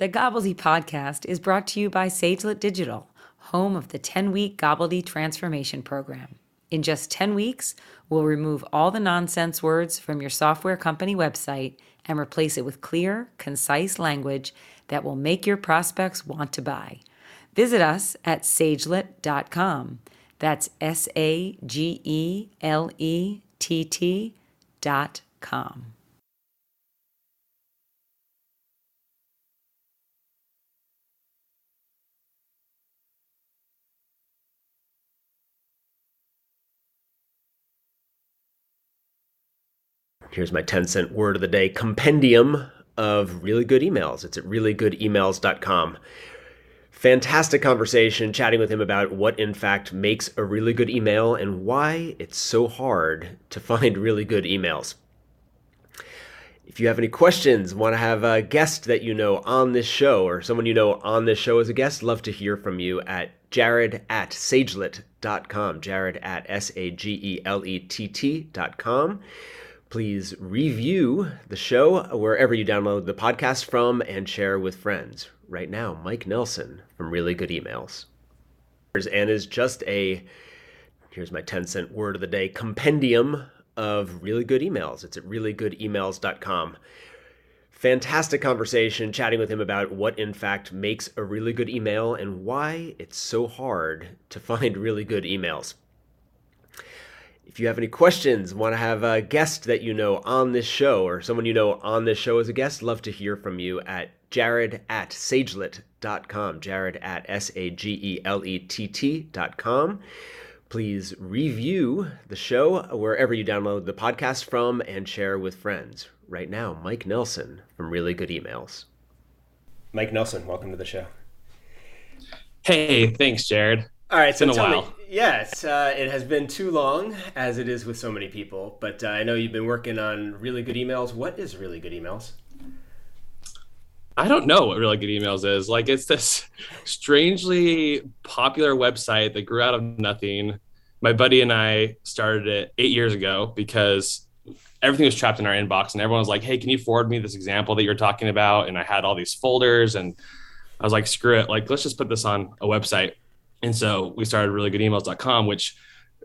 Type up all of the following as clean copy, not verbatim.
The Gobbledy Podcast is brought to you by Sagelet Digital, home of the 10 Week Gobbledy Transformation Program. In just 10 weeks, we'll remove all the nonsense words from your software company website and replace it with clear, concise language that will make your prospects want to buy. Visit us at sagelet.com. That's sagelett.com. Here's my 10-cent word of the day, compendium of really good emails. It's at reallygoodemails.com. Fantastic conversation, chatting with him about what, in fact, makes a really good email and why it's so hard to find really good emails. If you have any questions, want to have a guest that you know on this show or someone you know on this show as a guest, love to hear from you at jared@sagelet.com, jared at sagelett.com. Please review the show wherever you download the podcast from and share with friends. Right now, Mike Nelson from Really Good Emails. And is just a, here's my 10-cent word of the day, compendium of really good emails. It's at reallygoodemails.com. Fantastic conversation, chatting with him about what, in fact, makes a really good email and why it's so hard to find really good emails. If you have any questions, want to have a guest that you know on this show or someone you know on this show as a guest, love to hear from you at jared@sagelet.com, jared at sagelett.com. Please review the show wherever you download the podcast from and share with friends. Right now, Mike Nelson from Really Good Emails. Mike Nelson, welcome to the show. Hey, thanks, Jared. All right, so it's been a while. It has been too long, as it is with so many people. But I know you've been working on Really Good Emails. What is Really Good Emails? I don't know what Really Good Emails is. Like, it's this strangely popular website that grew out of nothing. My buddy and I started it 8 years ago because everything was trapped in our inbox, and everyone was like, hey, can you forward me this example that you're talking about? And I had all these folders, and I was like, screw it. Like, let's just put this on a website. And so we started reallygoodemails.com, which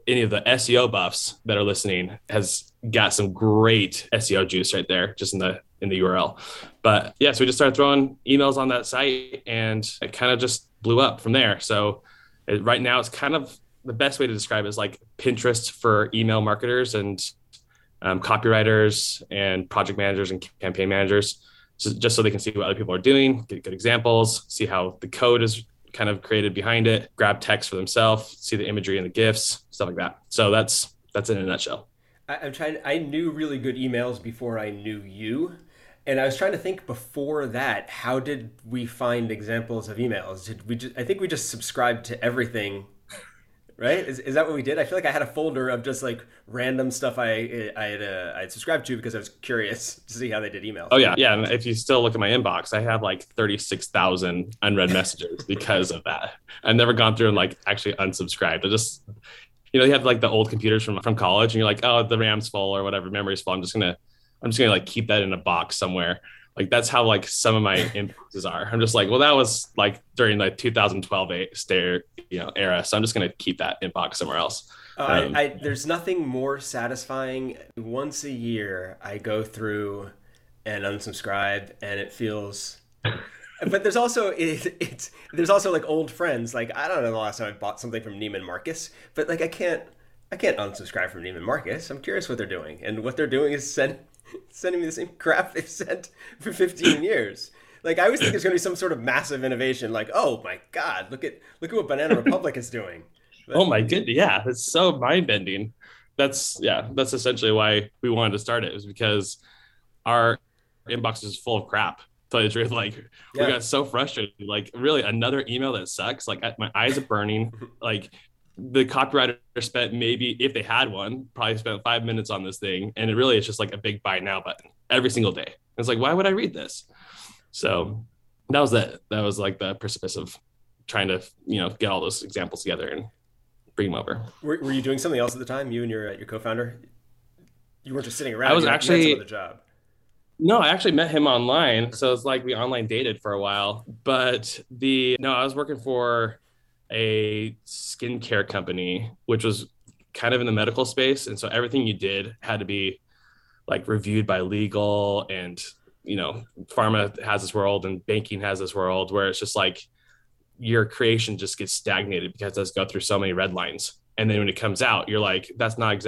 any of the SEO buffs that are listening has got some great SEO juice right there, just in the URL. But yeah, so we just started throwing emails on that site, and it kind of just blew up from there. So right now, it's kind of the best way to describe it is like Pinterest for email marketers and copywriters and project managers and campaign managers, so just so they can see what other people are doing, get good examples, see how the code is kind of created behind it, grab text for themselves, see the imagery and the GIFs, stuff like that. So that's in a nutshell. I knew Really Good Emails before I knew you. And I was trying to think before that, how did we find examples of emails? I think we just subscribed to everything, right? Is that what we did? I feel like I had a folder of just like random stuff I had subscribed to because I was curious to see how they did emails. Oh yeah. And if you still look at my inbox, I have like 36,000 unread messages because of that. I've never gone through and like actually unsubscribed. I just, you know, you have like the old computers from college and you're like, oh, the RAM's full or whatever, memory's full. I'm just gonna like keep that in a box somewhere. Like that's how like some of my inboxes are. I'm just like, well, that was like during the 2012 era. So I'm just going to keep that inbox somewhere else. There's nothing more satisfying. Once a year, I go through and unsubscribe, and it feels. But there's also there's also like old friends. Like I don't know the last time I bought something from Neiman Marcus, but like I can't unsubscribe from Neiman Marcus. I'm curious what they're doing, and what they're doing is sending me the same crap they've sent for 15 years. Like I always think there's going to be some sort of massive innovation. Like, oh my God, look at what Banana Republic is doing. But, oh my goodness, yeah, it's so mind bending. That's essentially why we wanted to start it. It was because our inbox is full of crap. Tell you the truth, like we got so frustrated. Like really, another email that sucks. Like my eyes are burning. Like. The copywriter spent maybe, if they had one, probably spent 5 minutes on this thing. And it really is just like a big buy now button every single day. It's like, why would I read this? So that was it. That was like the precipice of trying to, you know, get all those examples together and bring them over. Were you doing something else at the time? You and your co-founder? You weren't just sitting around. I was actually, you had some other job. No, I actually met him online. So it's like we online dated for a while. But I was working for a skincare company, which was kind of in the medical space. And so everything you did had to be like reviewed by legal, and, you know, pharma has this world and banking has this world where it's just like your creation just gets stagnated because it does go through so many red lines. And then when it comes out, you're like, that's not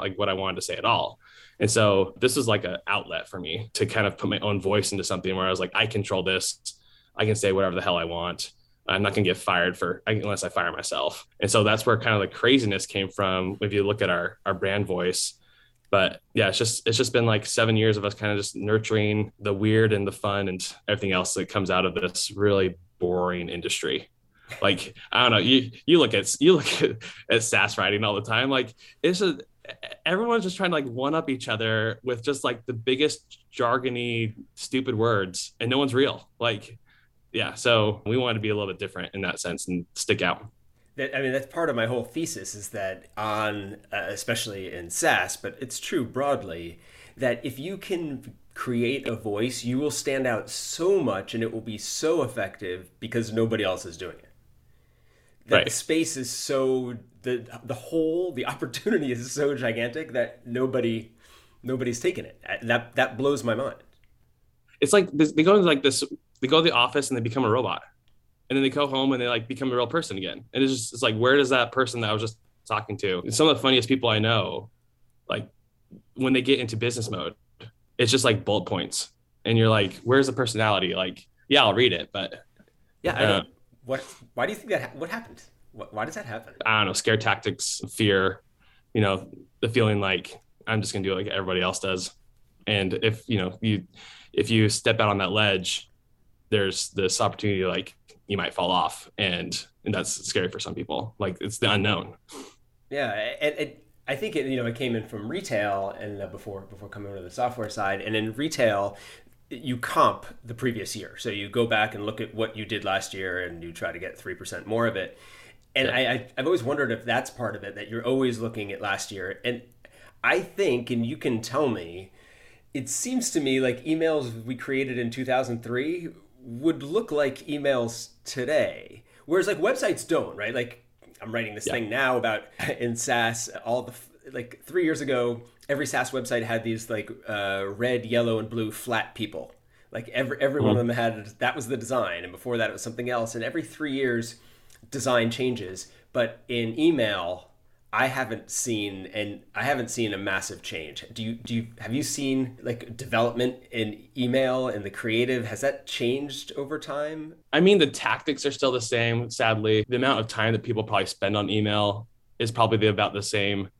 like what I wanted to say at all. And so this was like an outlet for me to kind of put my own voice into something where I was like, I control this. I can say whatever the hell I want. I'm not going to get fired unless I fire myself. And so that's where kind of the craziness came from if you look at our brand voice. But yeah, it's just been like 7 years of us kind of just nurturing the weird and the fun and everything else that comes out of this really boring industry. Like, I don't know, you look at SaaS writing all the time. Like everyone's just trying to like one up each other with just like the biggest jargony, stupid words, and no one's real. Like, yeah. So we wanted to be a little bit different in that sense and stick out. I mean, that's part of my whole thesis is that especially in SaaS, but it's true broadly, that if you can create a voice, you will stand out so much and it will be so effective because nobody else is doing it. That right. Space is so, the opportunity is so gigantic that nobody's taken it. That blows my mind. It's like they go to the office and they become a robot. And then they go home and they like become a real person again. And it's like, where does that person that I was just talking to? And some of the funniest people I know, like when they get into business mode, it's just like bullet points. And you're like, where's the personality? Like, yeah, I'll read it, but. Yeah. I don't, why do you think that, what happened? Why does that happen? I don't know, scare tactics, fear, you know, the feeling like I'm just gonna do it like everybody else does. And if you step out on that ledge, there's this opportunity to like, you might fall off. And that's scary for some people. Like it's the unknown. Yeah. I think it came in from retail and before coming over to the software side. And in retail, you comp the previous year. So you go back and look at what you did last year and you try to get 3% more of it. And yeah. I've always wondered if that's part of it, that you're always looking at last year. And I think, and you can tell me, it seems to me like emails we created in 2003 would look like emails today, whereas like websites don't, right? Like I'm writing this thing now about in SaaS, all the like 3 years ago, every SaaS website had these like red, yellow, and blue flat people. Like every one of them that was the design, and before that it was something else. And every 3 years, design changes. But in email, I haven't seen a massive change. Have you seen like development in email and the creative? Has that changed over time? I mean, the tactics are still the same. Sadly, the amount of time that people probably spend on email is probably about the same,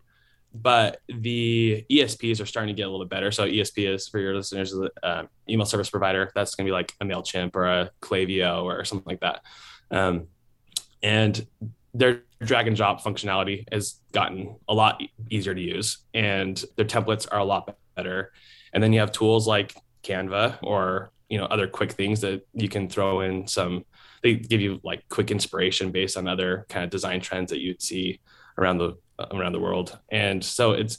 but the ESPs are starting to get a little better. So ESP is, for your listeners, is an email service provider. That's going to be like a MailChimp or a Klaviyo or something like that. And their drag and drop functionality has gotten a lot easier to use, and their templates are a lot better. And then you have tools like Canva or, you know, other quick things that you can throw in they give you like quick inspiration based on other kind of design trends that you'd see around the world. And so it's,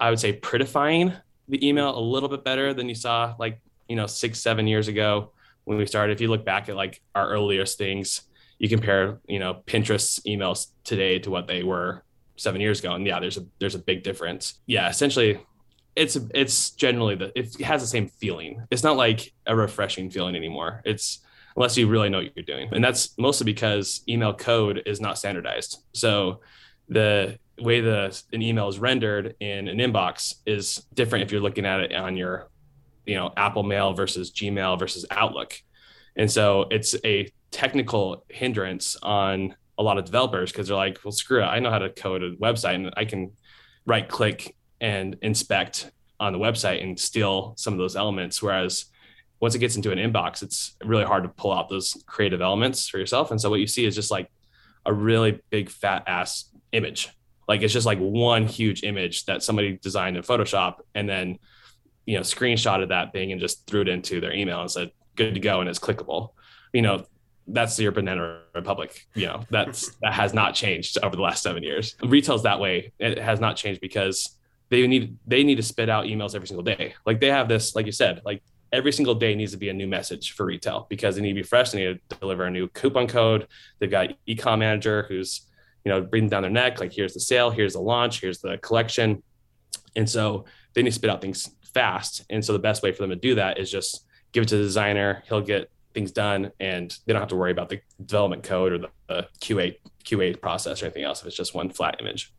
I would say, prettifying the email a little bit better than you saw like, you know, 6-7 years ago when we started. If you look back at like our earliest things, you compare, you know, Pinterest emails today to what they were 7 years ago. And yeah, there's a big difference. Yeah. Essentially it's generally it has the same feeling. It's not like a refreshing feeling anymore. It's unless you really know what you're doing. And that's mostly because email code is not standardized. So the way an email is rendered in an inbox is different if you're looking at it on your, you know, Apple Mail versus Gmail versus Outlook. And so it's a technical hindrance on a lot of developers because they're like, well, screw it. I know how to code a website and I can right click and inspect on the website and steal some of those elements. Whereas once it gets into an inbox, it's really hard to pull out those creative elements for yourself. And so what you see is just like a really big fat ass image. Like it's just like one huge image that somebody designed in Photoshop and then, you know, screenshotted that thing and just threw it into their email and said, good to go. And it's clickable. You know, that's your Banana Republic. You know, that has not changed over the last 7 years. Retail's that way. It has not changed because they need to spit out emails every single day. Like they have this, like you said, like every single day needs to be a new message for retail because they need to be fresh. They need to deliver a new coupon code. They've got e-com manager who's, you know, breathing down their neck. Like here's the sale, here's the launch, here's the collection. And so they need to spit out things fast. And so the best way for them to do that is just give it to the designer. He'll get things done and they don't have to worry about the development code or the QA process or anything else if it's just one flat image.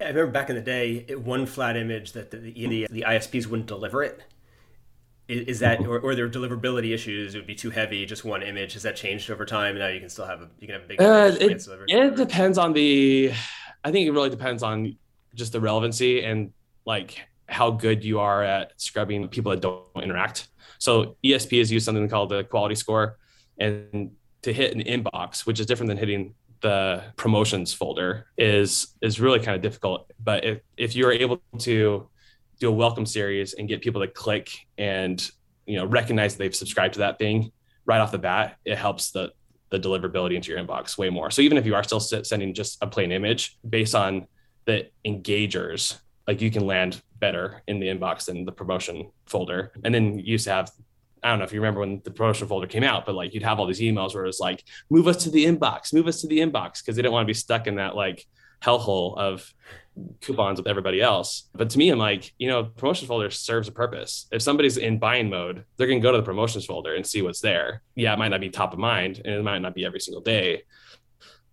I remember back in the day, one flat image that the ISPs wouldn't deliver it. Is that, or their deliverability issues, it would be too heavy, just one image. Has that changed over time? Now you can still have a big image. It depends on I think it really depends on just the relevancy and like how good you are at scrubbing people that don't interact. So ESP has used something called the quality score and to hit an inbox, which is different than hitting the promotions folder is really kind of difficult. But if you're able to do a welcome series and get people to click and, you know, recognize they've subscribed to that thing right off the bat, it helps the deliverability into your inbox way more. So even if you are still sending just a plain image based on the engagers, like you can land better in the inbox than the promotion folder. And then you used to have, I don't know if you remember when the promotion folder came out, but like you'd have all these emails where it was like, move us to the inbox. Cause they didn't want to be stuck in that like hellhole of coupons with everybody else. But to me, I'm like, you know, promotions folder serves a purpose. If somebody's in buying mode, they're going to go to the promotions folder and see what's there. Yeah. It might not be top of mind and it might not be every single day,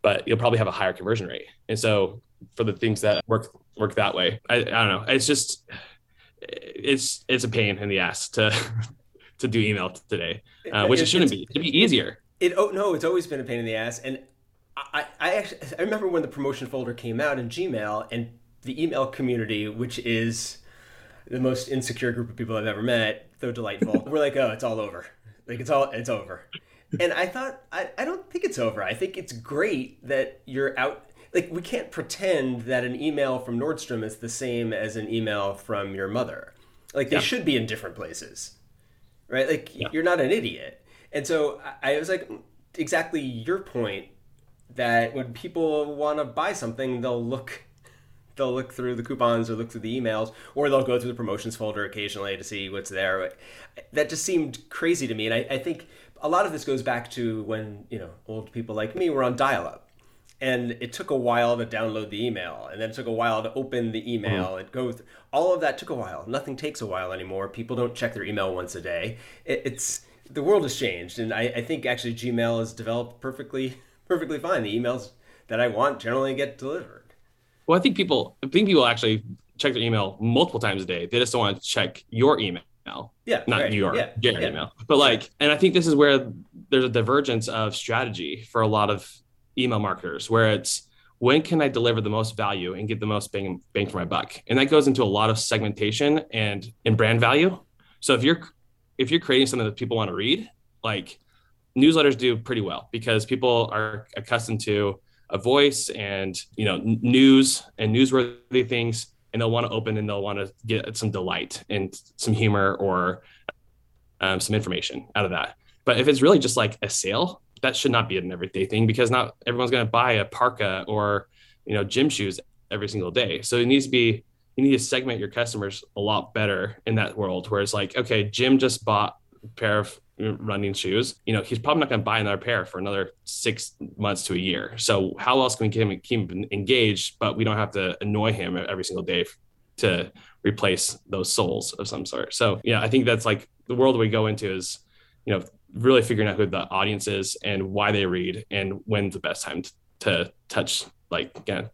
but you'll probably have a higher conversion rate. And so for the things that work that way, I don't know. It's just, it's a pain in the ass to do email today, which it shouldn't be. It should be easier. It's always been a pain in the ass. And I remember when the promotion folder came out in Gmail and the email community, which is the most insecure group of people I've ever met, though delightful, we're like, oh, it's all over. Like it's over. And I thought, I don't think it's over. I think it's great that you're out. Like we can't pretend that an email from Nordstrom is the same as an email from your mother. Like they should be in different places, right? Like you're not an idiot. And so I was like, exactly your point, that when people want to buy something, they'll look through the coupons or look through the emails, or they'll go through the promotions folder occasionally to see what's there. That just seemed crazy to me. And I think a lot of this goes back to when, you know, old people like me were on dial-up and it took a while to download the email and then it took a while to open the email. Mm-hmm. All of that took a while. Nothing takes a while anymore. People don't check their email once a day. The world has changed. And I think actually Gmail has developed perfectly fine. The emails that I want generally get delivered. Well, I think people actually check their email multiple times a day. They just don't want to check your email. Yeah. Not right. your email. But like, and I think this is where there's a divergence of strategy for a lot of email marketers, where it's when can I deliver the most value and get the most bang for my buck? And that goes into a lot of segmentation and brand value. So if you're creating something that people want to read, like newsletters do pretty well because people are accustomed to a voice and, you know, news and newsworthy things, and they'll want to open and they'll want to get some delight and some humor or some information out of that. But if it's really just like a sale, that should not be an everyday thing because not everyone's going to buy a parka or, you know, gym shoes every single day. So it needs to be, you need to segment your customers a lot better in that world where it's like, okay, Jim just bought a pair of running shoes, you know, he's probably not going to buy another pair for another 6 months to a year. So how else can we keep him engaged, but we don't have to annoy him every single day to replace those souls of some sort. So yeah, I think that's like the world we go into is, you know, really figuring out who the audience is and why they read and when's the best time to touch base with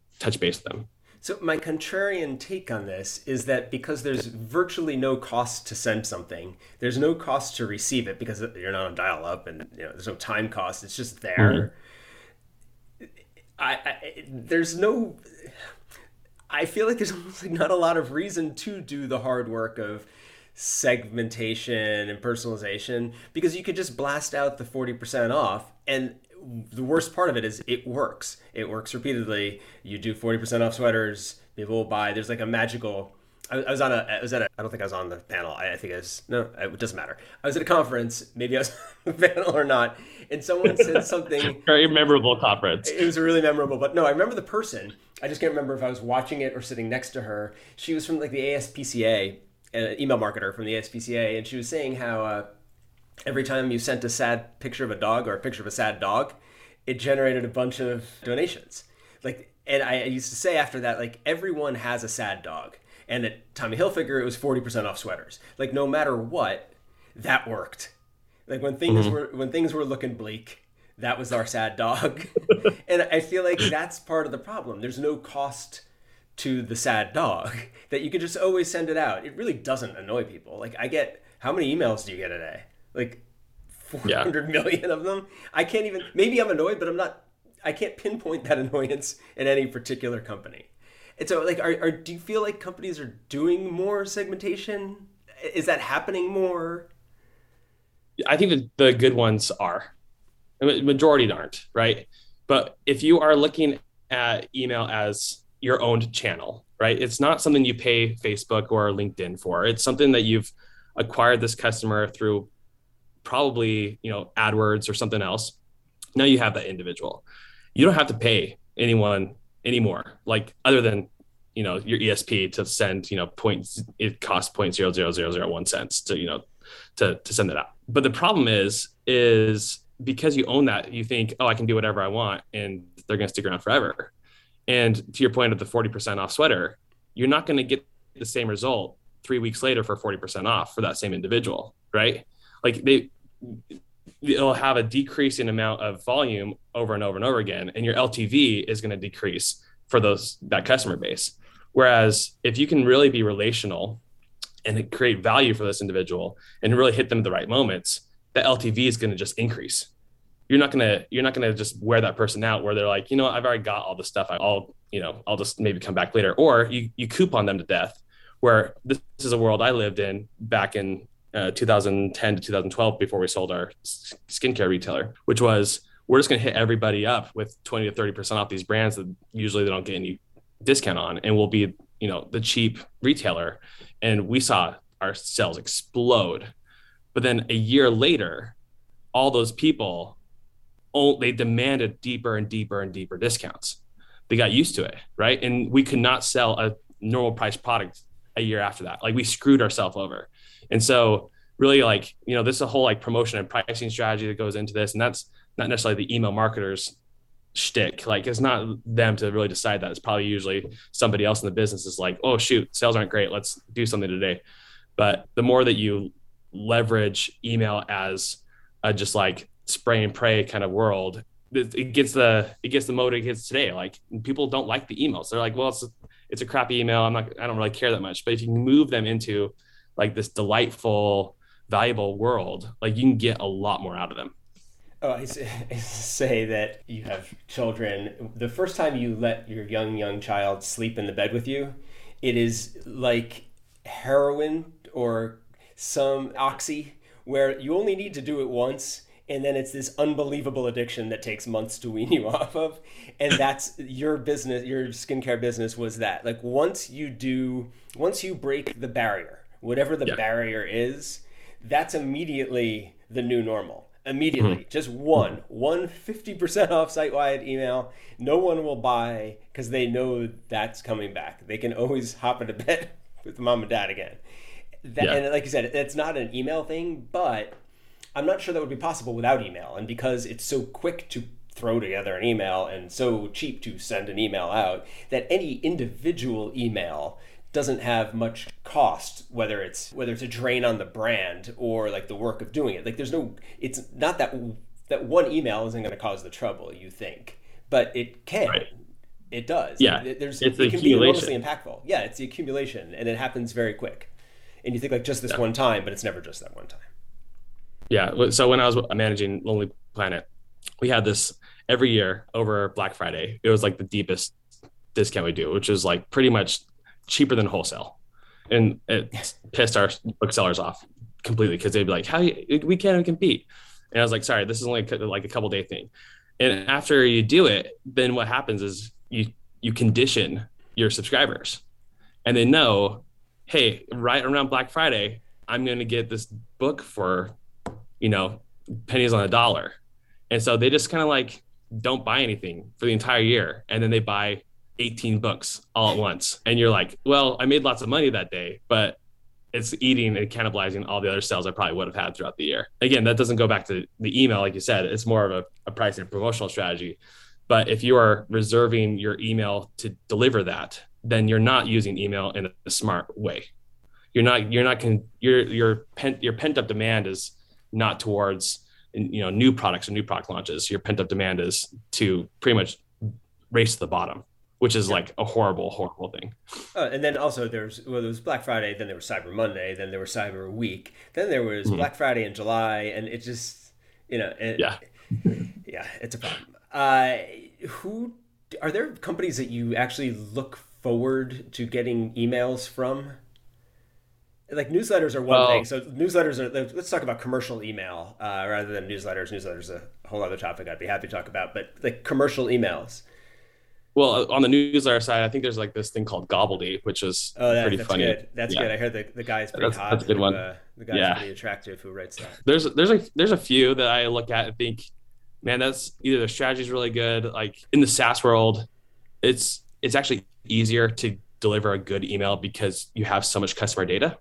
them. So my contrarian take on this is that because there's virtually no cost to send something, there's no cost to receive it because you're not on dial-up and, you know, there's no time cost. It's just there. Mm-hmm. I feel like there's almost like not a lot of reason to do the hard work of segmentation and personalization because you could just blast out the 40% off, and the worst part of it is it works. It works repeatedly. You do 40% off sweaters, people will buy. There's like a magical, I don't think I was on the panel. It doesn't matter. I was at a conference, maybe I was on the panel or not. And someone said something. Very memorable conference. It was really memorable, but no, I remember the person I just can't remember if I was watching it or sitting next to her. She was from like the ASPCA, an email marketer from the ASPCA, and she was saying how every time you sent a sad picture of a dog or a picture of a sad dog, it generated a bunch of donations. Like, and I used to say after that, like, everyone has a sad dog. And at Tommy Hilfiger, it was 40% off sweaters. Like, no matter what, that worked. Like, when things were looking bleak, that was our sad dog. And I feel like that's part of the problem. There's no cost to the sad dog, that you can just always send it out. It really doesn't annoy people. Like, I get, how many emails do you get a day? Like 400 million of them. I can't even, maybe I'm annoyed, but I can't pinpoint that annoyance in any particular company. And so, like, do you feel like companies are doing more segmentation? Is that happening more? I think that the good ones are. The majority aren't, right? But if you are looking at email as your own channel, right? It's not something you pay Facebook or LinkedIn for. It's something that you've acquired this customer through probably, AdWords or something else. Now you have that individual. You don't have to pay anyone anymore, like other than, your ESP to send, points. It costs 0.00001 cents to send it out. But the problem is because you own that, you think, oh, I can do whatever I want and they're going to stick around forever. And to your point of the 40% off sweater, you're not going to get the same result 3 weeks later for 40% off for that same individual, right? Like it'll have a decreasing amount of volume over and over and over again. And your LTV is going to decrease for that customer base. Whereas if you can really be relational and create value for this individual and really hit them at the right moments, the LTV is going to just increase. You're not going to just wear that person out where they're like, I've already got all the stuff. I'll just maybe come back later. Or you coupon them to death, where this is a world I lived in back in 2010 to 2012 before we sold our skincare retailer, which was, we're just going to hit everybody up with 20 to 30% off these brands that usually they don't get any discount on. And we'll be, the cheap retailer. And we saw our sales explode. But then a year later, all those people, they demanded deeper and deeper and deeper discounts. They got used to it, right? And we could not sell a normal price product a year after that. Like, we screwed ourselves over. And so really, like, this is a whole like promotion and pricing strategy that goes into this. And that's not necessarily the email marketer's shtick. Like, it's not them to really decide that. It's probably usually somebody else in the business is like, oh shoot, sales aren't great. Let's do something today. But the more that you leverage email as a just like spray and pray kind of world, it gets the mode it gets today. Like, people don't like the emails. They're like, well, it's a crappy email. I don't really care that much. But if you can move them into like this delightful, valuable world, like, you can get a lot more out of them. Oh, I say that you have children. The first time you let your young child sleep in the bed with you, it is like heroin or some oxy, where you only need to do it once. And then it's this unbelievable addiction that takes months to wean you off of. And that's your business. Your skincare business was that. Like, once you break the barrier, whatever the barrier is, that's immediately the new normal. Immediately, just one 50% off site-wide email. No one will buy because they know that's coming back. They can always hop into bed with mom and dad again. And like you said, it's not an email thing, but I'm not sure that would be possible without email. And because it's so quick to throw together an email and so cheap to send an email out, that any individual email doesn't have much cost, whether it's a drain on the brand or like the work of doing it. Like, it's not that one email isn't going to cause the trouble, you think, but it can. Right. It does. Yeah. It can be enormously impactful. Yeah, it's the accumulation, and it happens very quick. And you think like just this one time, but it's never just that one time. Yeah. So when I was managing Lonely Planet, we had this every year over Black Friday. It was like the deepest discount we do, which is like pretty much cheaper than wholesale. And it pissed our booksellers off completely, because they'd be like, we can't even compete. And I was like, sorry, this is only like a couple day thing. And after you do it, then what happens is you condition your subscribers, and they know, hey, right around Black Friday, I'm going to get this book for, pennies on a dollar. And so they just kind of like don't buy anything for the entire year. And then they buy 18 books all at once. And you're like, well, I made lots of money that day, but it's eating and cannibalizing all the other sales I probably would have had throughout the year. Again, that doesn't go back to the email. Like you said, it's more of a price and promotional strategy. But if you are reserving your email to deliver that, then you're not using email in a smart way. Your pent up demand is not towards, you know, new products or new product launches. Your pent up demand is to pretty much race to the bottom, which is like a horrible, horrible thing. And then also there was Black Friday, then there was Cyber Monday, then there was Cyber Week, then there was Black Friday in July, and it just, you know, it's a problem. Who are there companies that you actually look forward to getting emails from? Like newsletters are one thing. So newsletters are, let's talk about commercial email rather than newsletters. Newsletters are a whole other topic I'd be happy to talk about, but like commercial emails. Well, on the newsletter side, I think there's like this thing called Gobbledy, which is pretty funny. Good. That's good. I heard the guy is pretty hot. That's a good one. The guy's pretty attractive who writes that. There's a few that I look at and think, man, that's either the strategy's really good. Like in the SaaS world, it's actually easier to deliver a good email because you have so much customer data.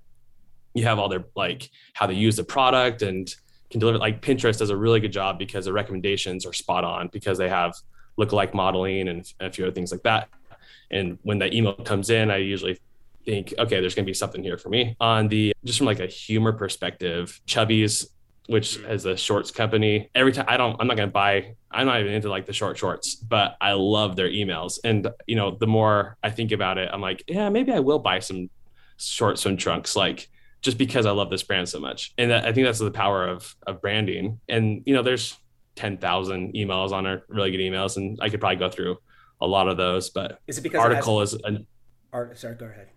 You have all their, like how they use the product and can deliver. Like Pinterest does a really good job because the recommendations are spot on because they have lookalike modeling and a few other things like that. And when that email comes in, I usually think, okay, there's going to be something here for me. On the, just from like a humor perspective, Chubbies, which is a shorts company, every time I'm not even into like the shorts, but I love their emails. And, you know, the more I think about it, I'm like, yeah, maybe I will buy some shorts, some trunks, like just because I love this brand so much. And I think that's the power of branding. And, you know, there's 10,000 emails on our really good emails, and I could probably go through a lot of those. But is it because Article is an art? Sorry, go ahead.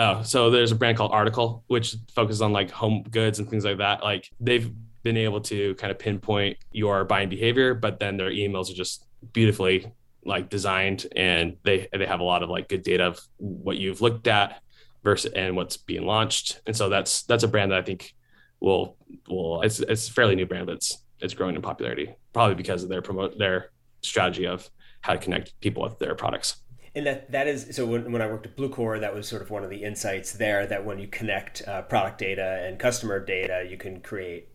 Oh, so there's a brand called Article, which focuses on like home goods and things like that. Like they've been able to kind of pinpoint your buying behavior, but then their emails are just beautifully like designed, and they have a lot of like good data of what you've looked at versus and what's being launched. And so that's a brand that I think will it's a fairly new brand, but it's growing in popularity, probably because of their strategy of how to connect people with their products. And that is, so when I worked at BlueCore, that was sort of one of the insights there, that when you connect product data and customer data, you can create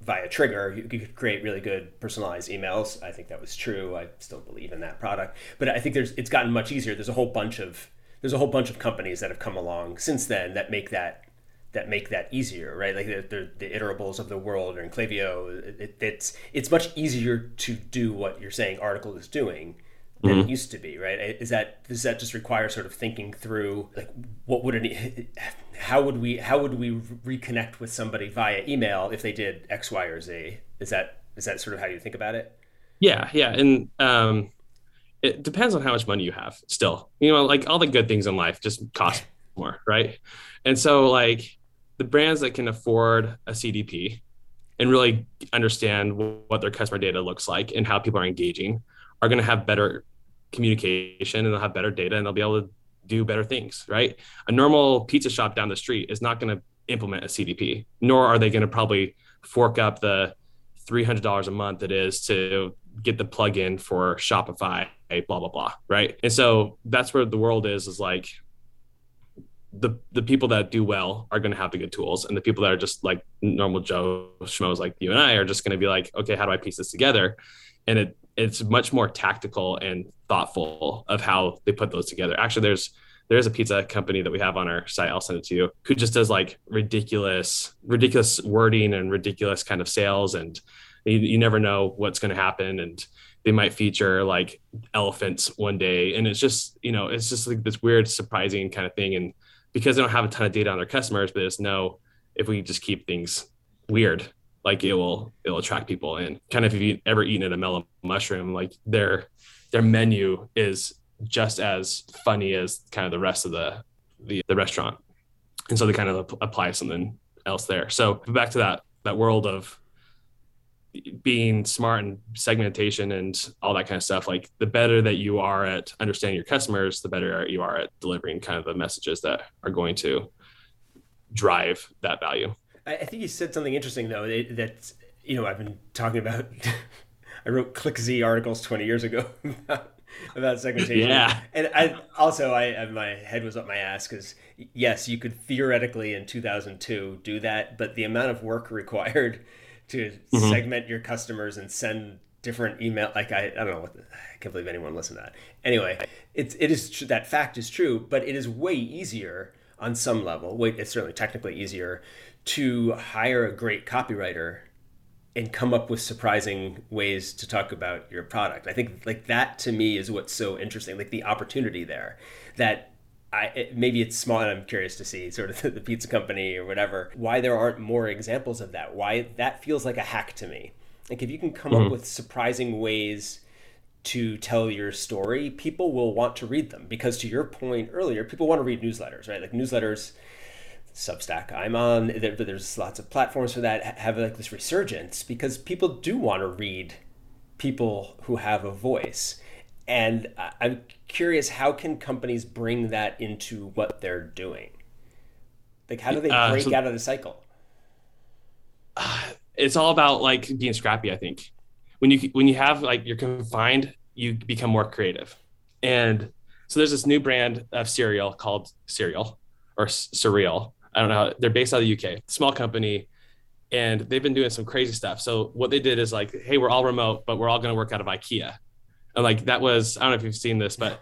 via trigger, you could create really good personalized emails. I think that was true. I still believe in that product, but I think it's gotten much easier. There's a whole bunch of companies that have come along since then that make that easier, right? Like the Iterables of the world, or in Klaviyo, it's much easier to do what you're saying Article is doing than it used to be, right? Does that just require sort of thinking through, like, how would we reconnect with somebody via email if they did X, Y, or Z? Is that sort of how you think about it? Yeah, and it depends on how much money you have. Still, you know, like all the good things in life just cost more, right? And so, like, the brands that can afford a CDP and really understand what their customer data looks like and how people are engaging are going to have better communication, and they'll have better data, and they'll be able to do better things, right? A normal pizza shop down the street is not going to implement a CDP, nor are they going to probably fork up the $300 a month it is to get the plugin for Shopify, blah, blah, blah, right? And so that's where the world is like, the people that do well are going to have the good tools, and the people that are just like normal Joe Schmoes like you and I are just going to be like, okay, how do I piece this together? And it's much more tactical and thoughtful of how they put those together. Actually, there is a pizza company that we have on our site, I'll send it to you, who just does like ridiculous wording and ridiculous kind of sales, and you never know what's going to happen, and they might feature like elephants one day, and it's just, you know, it's just like this weird, surprising kind of thing. And because they don't have a ton of data on their customers, but they just know if we just keep things weird, like it'll attract people. And kind of if you've ever eaten at a Mellow Mushroom, like their menu is just as funny as kind of the rest of the restaurant. And so they kind of apply something else there. So back to that world of being smart and segmentation and all that kind of stuff. Like the better that you are at understanding your customers, the better you are at delivering kind of the messages that are going to drive that value. I think you said something interesting though, that, you know, I've been talking about, I wrote ClickZ articles 20 years ago about about segmentation. Yeah. And I my head was up my ass because yes, you could theoretically in 2002 do that, but the amount of work required to mm-hmm. segment your customers and send different email, like I don't know what I can't believe anyone listened to that. Anyway, it is that fact is true, but it is way easier on some level. It's certainly technically easier to hire a great copywriter and come up with surprising ways to talk about your product. I think like that to me is what's so interesting, like the opportunity there that maybe it's small, and I'm curious to see sort of the pizza company or whatever, why there aren't more examples of that, why that feels like a hack to me. Like if you can come mm-hmm. up with surprising ways to tell your story, people will want to read them. Because to your point earlier, people want to read newsletters, right? Like newsletters, Substack I'm on, there's lots of platforms for that, have like this resurgence because people do want to read people who have a voice. And I'm curious, how can companies bring that into what they're doing? Like how do they break out of the cycle? It's all about like being scrappy, I think. When you have like you're confined, you become more creative. And so there's this new brand of cereal called Cereal or Surreal. I don't know. They're based out of the UK, small company, and they've been doing some crazy stuff. So what they did is like, hey, we're all remote, but we're all going to work out of IKEA. And like that was, I don't know if you've seen this, but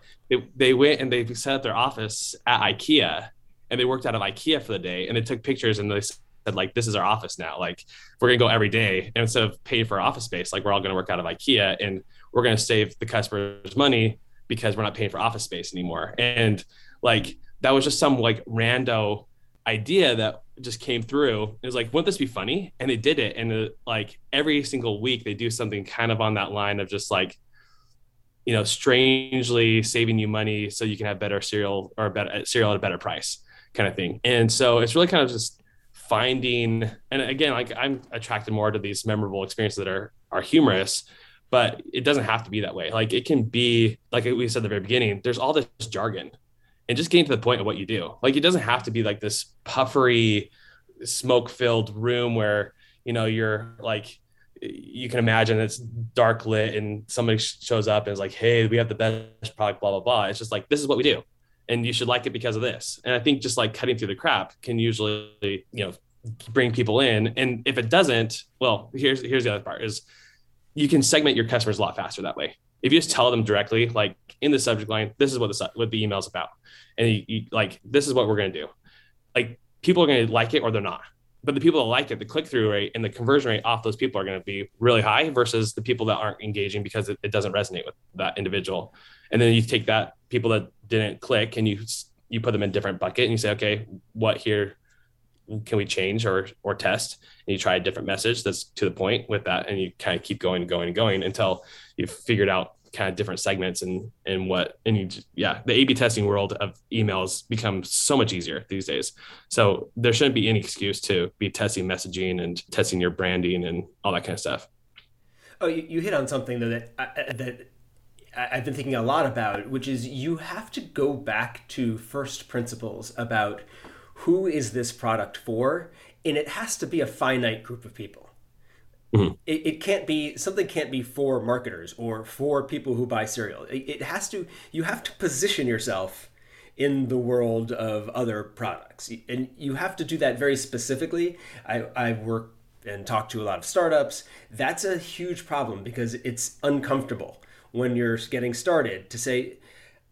they went and they set up their office at IKEA and they worked out of IKEA for the day and they took pictures and they said like, this is our office now. Like we're going to go every day and instead of paying for our office space, like we're all going to work out of IKEA and we're going to save the customers money because we're not paying for office space anymore. And like, that was just some like rando idea that just came through. It was like, wouldn't this be funny? And they did it. And like every single week they do something kind of on that line of just like, you know, strangely saving you money so you can have better cereal or better cereal at a better price kind of thing. And so it's really kind of just finding, and again, like I'm attracted more to these memorable experiences that are humorous, but it doesn't have to be that way. Like it can be, like we said at the very beginning, there's all this jargon and just getting to the point of what you do. Like it doesn't have to be like this puffery smoke-filled room where, you know, you're like, you can imagine it's dark lit and somebody shows up and is like, hey, we have the best product, blah, blah, blah. It's just like, this is what we do. And you should like it because of this. And I think just like cutting through the crap can usually, you know, bring people in. And if it doesn't, well, here's the other part is you can segment your customers a lot faster that way. If you just tell them directly, like in the subject line, this is what the email's about. And you like, this is what we're going to do. Like people are going to like it or they're not. But the people that like it, the click-through rate and the conversion rate off those people are going to be really high versus the people that aren't engaging because it doesn't resonate with that individual. And then you take that people that didn't click and you put them in a different bucket and you say, okay, what here can we change or test? And you try a different message that's to the point with that. And you kind of keep going and going and going until you've figured out kind of different segments the A/B testing world of emails becomes so much easier these days. So there shouldn't be any excuse to be testing messaging and testing your branding and all that kind of stuff. Oh, you hit on something though that I've been thinking a lot about, which is you have to go back to first principles about who is this product for, and it has to be a finite group of people. Mm-hmm. It can't be, something can't be for marketers or for people who buy cereal. You have to position yourself in the world of other products. And you have to do that very specifically. I work and talk to a lot of startups. That's a huge problem because it's uncomfortable when you're getting started to say,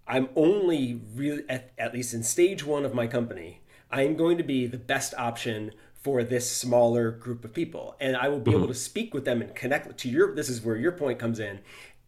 I'm only really, at least in stage one of my company, I am going to be the best option for this smaller group of people. And I will be mm-hmm. able to speak with them and connect to this is where your point comes in.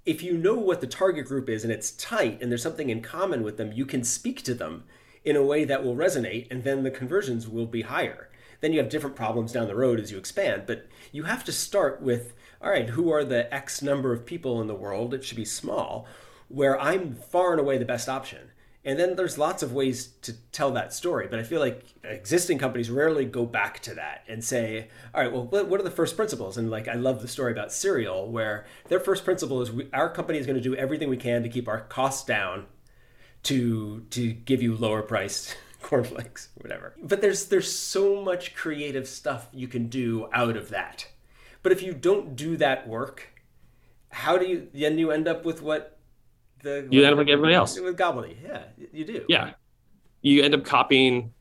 If you know what the target group is and it's tight and there's something in common with them, you can speak to them in a way that will resonate and then the conversions will be higher. Then you have different problems down the road as you expand, but you have to start with, all right, who are the X number of people in the world? It should be small, where I'm far and away the best option. And then there's lots of ways to tell that story, but I feel like existing companies rarely go back to that and say, all right, well, what are the first principles? And like, I love the story about Cereal where their first principle is our company is going to do everything we can to keep our costs down to give you lower priced cornflakes, whatever. But there's so much creative stuff you can do out of that. But if you don't do that work, how do you end up with what you end up like everybody else with Gobbledy. Yeah, you do. Yeah, you end up copying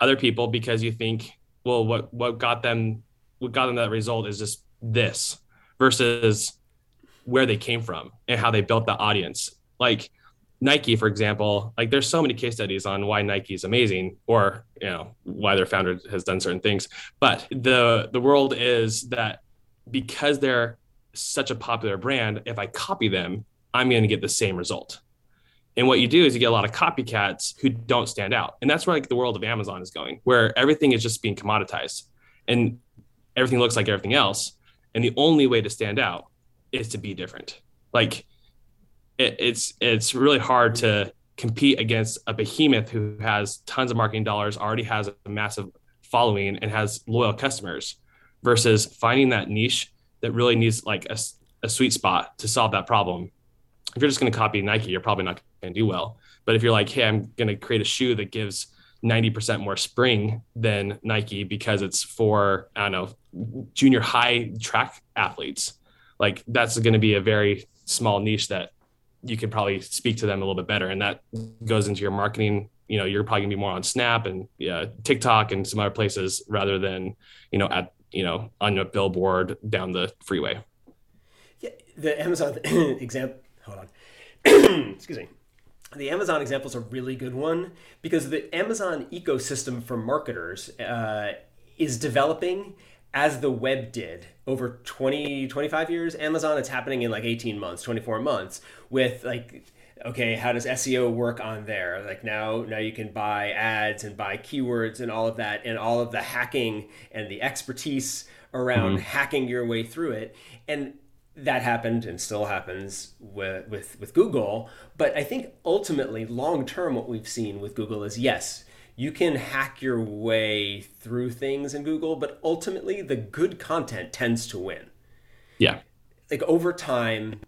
other people because you think, well, what got them that result is just this versus where they came from and how they built the audience. Like Nike, for example, like there's so many case studies on why Nike is amazing, or you know why their founder has done certain things. But the world is that because they're such a popular brand, if I copy them, I'm going to get the same result. And what you do is you get a lot of copycats who don't stand out. And that's where like the world of Amazon is going, where everything is just being commoditized and everything looks like everything else. And the only way to stand out is to be different. Like it's really hard to compete against a behemoth who has tons of marketing dollars, already has a massive following and has loyal customers, versus finding that niche that really needs like a sweet spot to solve that problem. If you're just going to copy Nike, you're probably not going to do well. But if you're like, hey, I'm going to create a shoe that gives 90% more spring than Nike because it's for, I don't know, junior high track athletes, like that's going to be a very small niche that you could probably speak to them a little bit better. And that goes into your marketing. You know, you're probably gonna be more on Snap and TikTok and some other places rather than, you know, on a billboard down the freeway. Yeah, the Amazon example. Hold on. Excuse me. The Amazon example is a really good one because the Amazon ecosystem for marketers is developing as the web did over 20, 25 years. Amazon, it's happening in like 18 months, 24 months with like, okay, how does SEO work on there? Like now you can buy ads and buy keywords and all of that, and all of the hacking and the expertise around hacking your way through it. And that happened and still happens with Google. But I think ultimately long-term what we've seen with Google is yes, you can hack your way through things in Google, but ultimately the good content tends to win. Yeah. Like over time,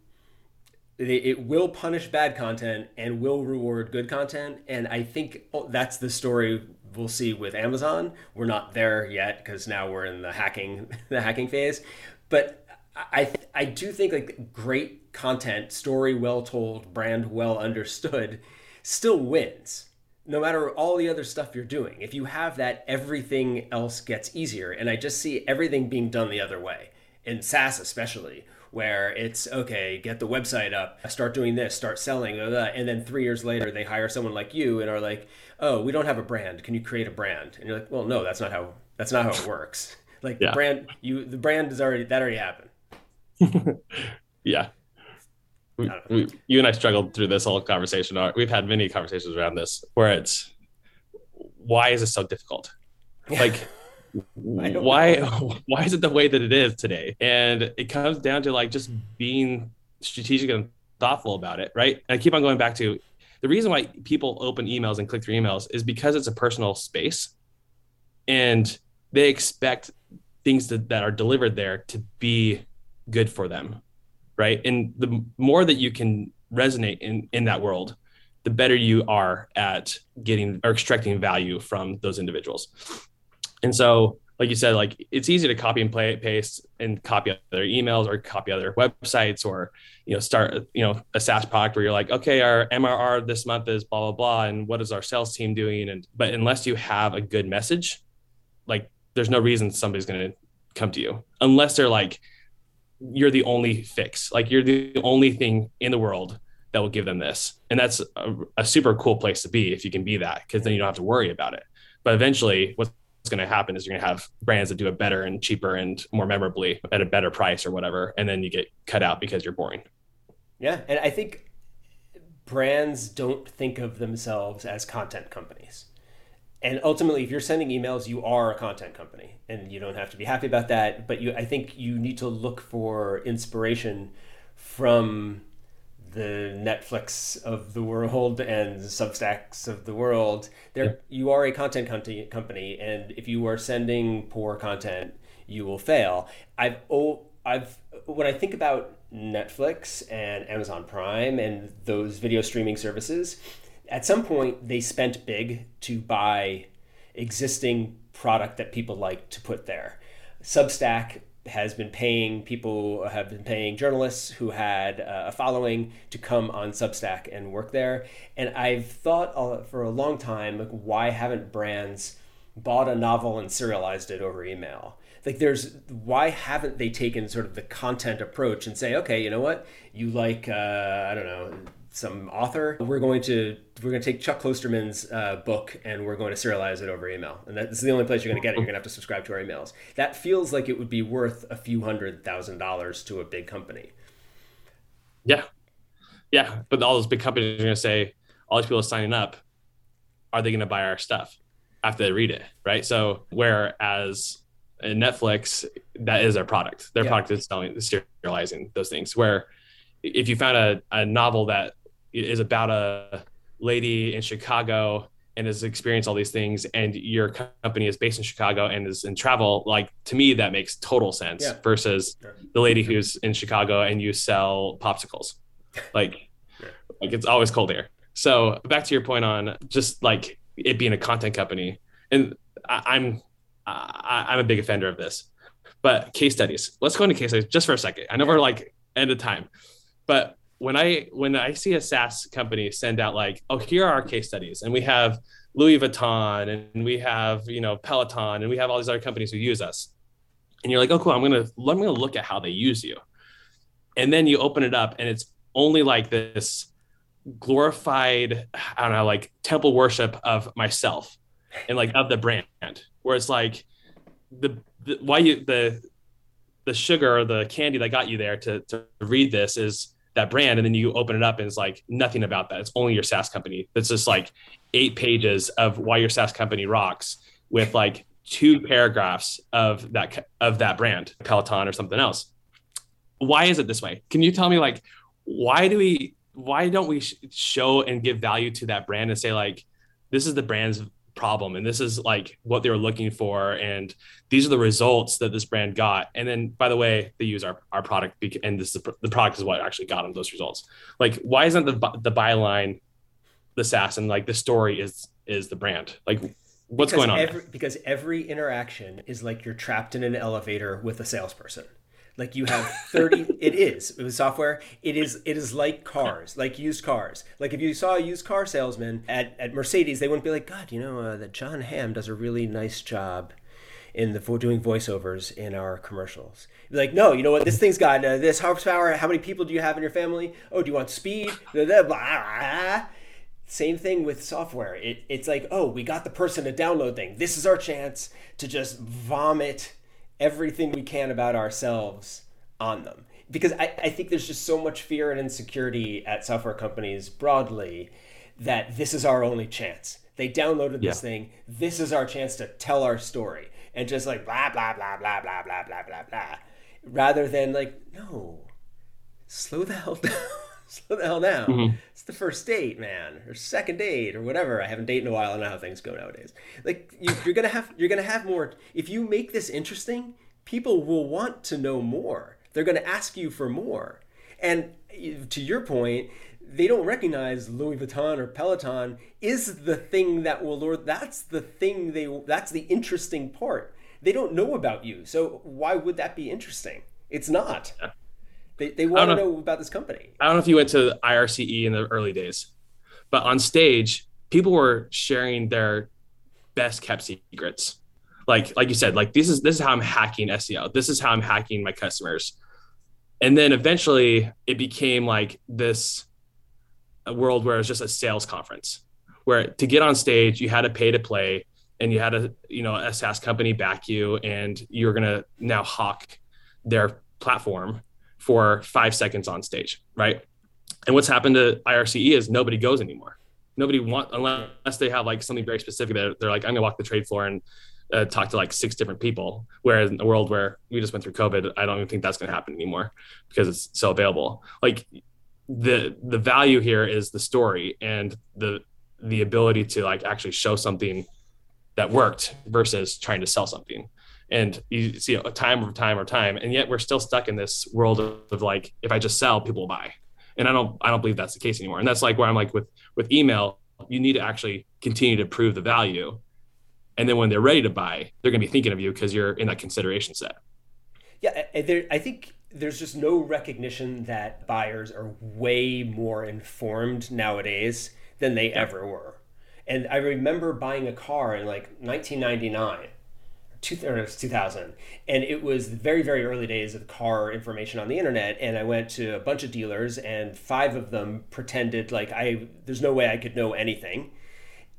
it will punish bad content and will reward good content. And I think that's the story we'll see with Amazon. We're not there yet because now we're in the hacking phase. But I do think like great content, story well told, brand well understood still wins no matter all the other stuff you're doing. If you have that, everything else gets easier. And I just see everything being done the other way, in SaaS especially, where it's, okay, get the website up, start doing this, start selling, blah, blah. And then 3 years later, they hire someone like you and are like, oh, we don't have a brand. Can you create a brand? And you're like, well, no, that's not how it works. Like yeah. the brand is already happened. Yeah. You and I struggled through this whole conversation. We've had many conversations around this where it's, why is this so difficult? Like, why is it the way that it is today? And it comes down to like just being strategic and thoughtful about it, right? And I keep on going back to the reason why people open emails and click through emails is because it's a personal space and they expect things that are delivered there to be good for them, right? And the more that you can resonate in that world, the better you are at getting or extracting value from those individuals. And so, like you said, like it's easy to copy and paste and copy other emails or copy other websites or, you know, start, you know, a SaaS product where you're like, okay, our MRR this month is blah, blah, blah. And what is our sales team doing? But unless you have a good message, like there's no reason somebody's going to come to you unless they're like, you're the only fix. Like you're the only thing in the world that will give them this. And that's a super cool place to be if you can be that, because then you don't have to worry about it. But eventually what's going to happen is you're going to have brands that do it better and cheaper and more memorably at a better price or whatever. And then you get cut out because you're boring. Yeah. And I think brands don't think of themselves as content companies. And ultimately, if you're sending emails, you are a content company and you don't have to be happy about that. But I think you need to look for inspiration from the Netflix of the world and Substacks of the world. You are a content company, and if you are sending poor content, you will fail. When I think about Netflix and Amazon Prime and those video streaming services, at some point they spent big to buy existing product that people like to put there. Substack has been paying people, have been paying journalists who had a following to come on Substack and work there. And I've thought for a long time, like, why haven't brands bought a novel and serialized it over email? Like, there's, why haven't they taken sort of the content approach and say, okay, you know what, you like, I don't know, some author, we're going to take Chuck Klosterman's book and we're going to serialize it over email. And that's the only place you're going to get it. You're going to have to subscribe to our emails. That feels like it would be worth a few $100,000s to a big company. Yeah. Yeah. But all those big companies are going to say, all these people signing up, are they going to buy our stuff after they read it? Right. So whereas in Netflix, that is their product. Their product is selling, serializing those things. Where if you found a novel that is about a lady in Chicago and has experienced all these things, and your company is based in Chicago and is in travel, like, to me, that makes total sense versus the lady who's in Chicago and you sell popsicles. Like, like, it's always cold here. So back to your point on just like it being a content company. And I'm a big offender of this, but case studies, let's go into case studies just for a second. I know we're like end of time. But when I see a SaaS company send out like, oh, here are our case studies, and we have Louis Vuitton, and we have, you know, Peloton, and we have all these other companies who use us, and you're like, oh, cool, I'm gonna look at how they use you, and then you open it up, and it's only like this glorified, I don't know, like temple worship of myself, and like of the brand, where it's like the sugar or the candy that got you there to read this is that brand. And then you open it up and it's like nothing about that. It's only your SaaS company. That's just like 8 pages of why your SaaS company rocks with like 2 paragraphs of that brand, Peloton or something else. Why is it this way? Can you tell me, like, why don't we show and give value to that brand and say, like, this is the brand's problem, and this is like what they were looking for, and these are the results that this brand got, and then, by the way, they use our product, and this is the product is what actually got them those results. Like, why isn't the byline the SaaS, and like the story is the brand? Like, what's going on there? Because every interaction is like you're trapped in an elevator with a salesperson. Like, you have 30, it was software. It is like cars, like used cars. Like, if you saw a used car salesman at Mercedes, they wouldn't be like, God, you know, that John Hamm does a really nice job in doing voiceovers in our commercials. You're like, no, you know what? This thing's got this horsepower. How many people do you have in your family? Oh, do you want speed? Blah, blah, blah. Same thing with software. It's like, oh, we got the person to download thing. This is our chance to just vomit everything we can about ourselves on them. Because I think there's just so much fear and insecurity at software companies broadly that this is our only chance. They downloaded this thing. This is our chance to tell our story. And just like blah, blah, blah, blah, blah, blah, blah, blah, blah. Rather than like, no, slow the hell down. Slow the hell down. Mm-hmm. It's the first date, man, or second date, or whatever. I haven't dated in a while. I know how things go nowadays. Like, you're gonna have more. If you make this interesting, people will want to know more. They're gonna ask you for more. And to your point, they don't recognize Louis Vuitton or Peloton is the thing that will lure. That's the thing that's the interesting part. They don't know about you, so why would that be interesting? It's not. Yeah. They want to know about this company. I don't know if you went to IRCE in the early days, but on stage, people were sharing their best kept secrets. Like you said, like, this is how I'm hacking SEO. This is how I'm hacking my customers. And then eventually it became like this world where it was just a sales conference, where to get on stage, you had to pay to play, and you had a SaaS company back you, and you're going to now hawk their platform for 5 seconds on stage, right? And what's happened to IRCE is nobody goes anymore. Nobody wants, unless they have like something very specific that they're like, I'm gonna walk the trade floor and talk to like 6 different people. Whereas in a world where we just went through COVID, I don't even think that's gonna happen anymore because it's so available. Like, the value here is the story and the ability to like actually show something that worked versus trying to sell something. And you see time over time, and yet we're still stuck in this world of like, if I just sell, people will buy. And I don't believe that's the case anymore. And that's like where I'm like with email, you need to actually continue to prove the value. And then when they're ready to buy, they're going to be thinking of you because you're in that consideration set. Yeah, I think there's just no recognition that buyers are way more informed nowadays than they ever were. And I remember buying a car in like 1999, or it was 2000, and it was the very, very early days of car information on the internet. And I went to a bunch of dealers, and 5 of them pretended like there's no way I could know anything,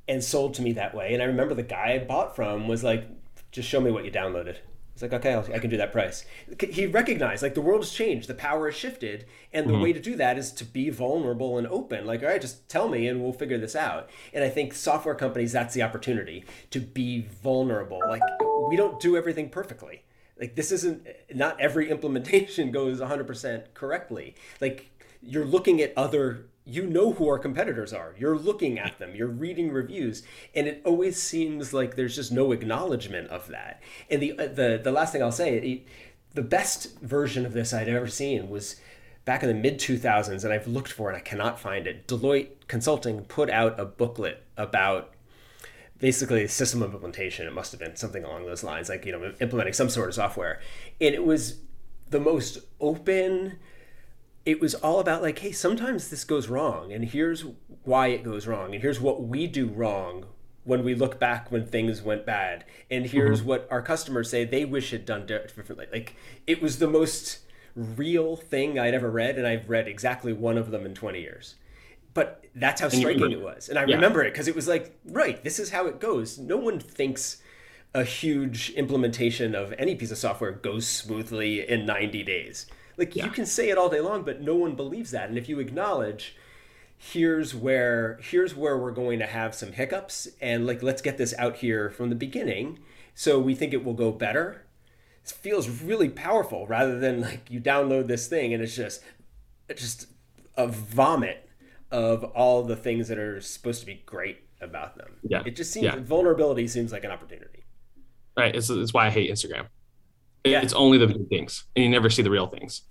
and sold to me that way. And I remember the guy I bought from was like, "Just show me what you downloaded." It's like, okay, I can do that price. He recognized, like, the world has changed, the power has shifted, and the way to do that is to be vulnerable and open. Like, all right, just tell me and we'll figure this out. And I think software companies, that's the opportunity to be vulnerable. Like, we don't do everything perfectly. Like, this isn't, not every implementation goes 100% correctly. Like, you're looking at other, you know who our competitors are. You're looking at them, you're reading reviews, and it always seems like there's just no acknowledgement of that. And the last thing I'll say, the best version of this I'd ever seen was back in the mid-2000s, and I've looked for it, I cannot find it. Deloitte Consulting put out a booklet about basically system implementation. It must have been something along those lines, like, you know, implementing some sort of software. And it was the most open, it was all about like, hey, sometimes this goes wrong, and here's why it goes wrong, and here's what we do wrong when we look back when things went bad, and here's what our customers say they wish had done differently. Like, it was the most real thing I'd ever read, and I've read exactly one of them in 20 years. But that's how striking it was. And I remember it because it was like, right, this is how it goes. No one thinks a huge implementation of any piece of software goes smoothly in 90 days. Like, you can say it all day long, but no one believes that. And if you acknowledge, here's where we're going to have some hiccups, and like, let's get this out here from the beginning, so we think it will go better. It feels really powerful, rather than like you download this thing and it's just a vomit of all the things that are supposed to be great about them. Yeah. It just seems vulnerability seems like an opportunity. Right. It's why I hate Instagram. It's only the big things, and you never see the real things.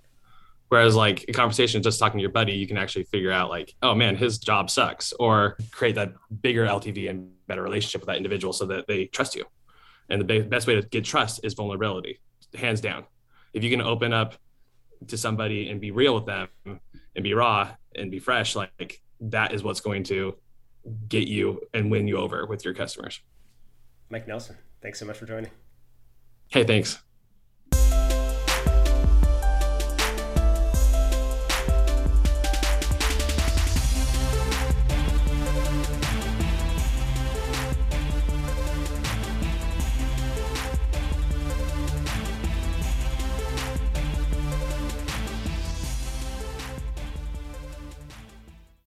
Whereas like a conversation, just talking to your buddy, you can actually figure out like, oh man, his job sucks, or create that bigger LTV and better relationship with that individual so that they trust you. And the best way to get trust is vulnerability, hands down. If you can open up to somebody and be real with them and be raw and be fresh, like that is what's going to get you and win you over with your customers. Mike Nelson, thanks so much for joining. Hey, thanks.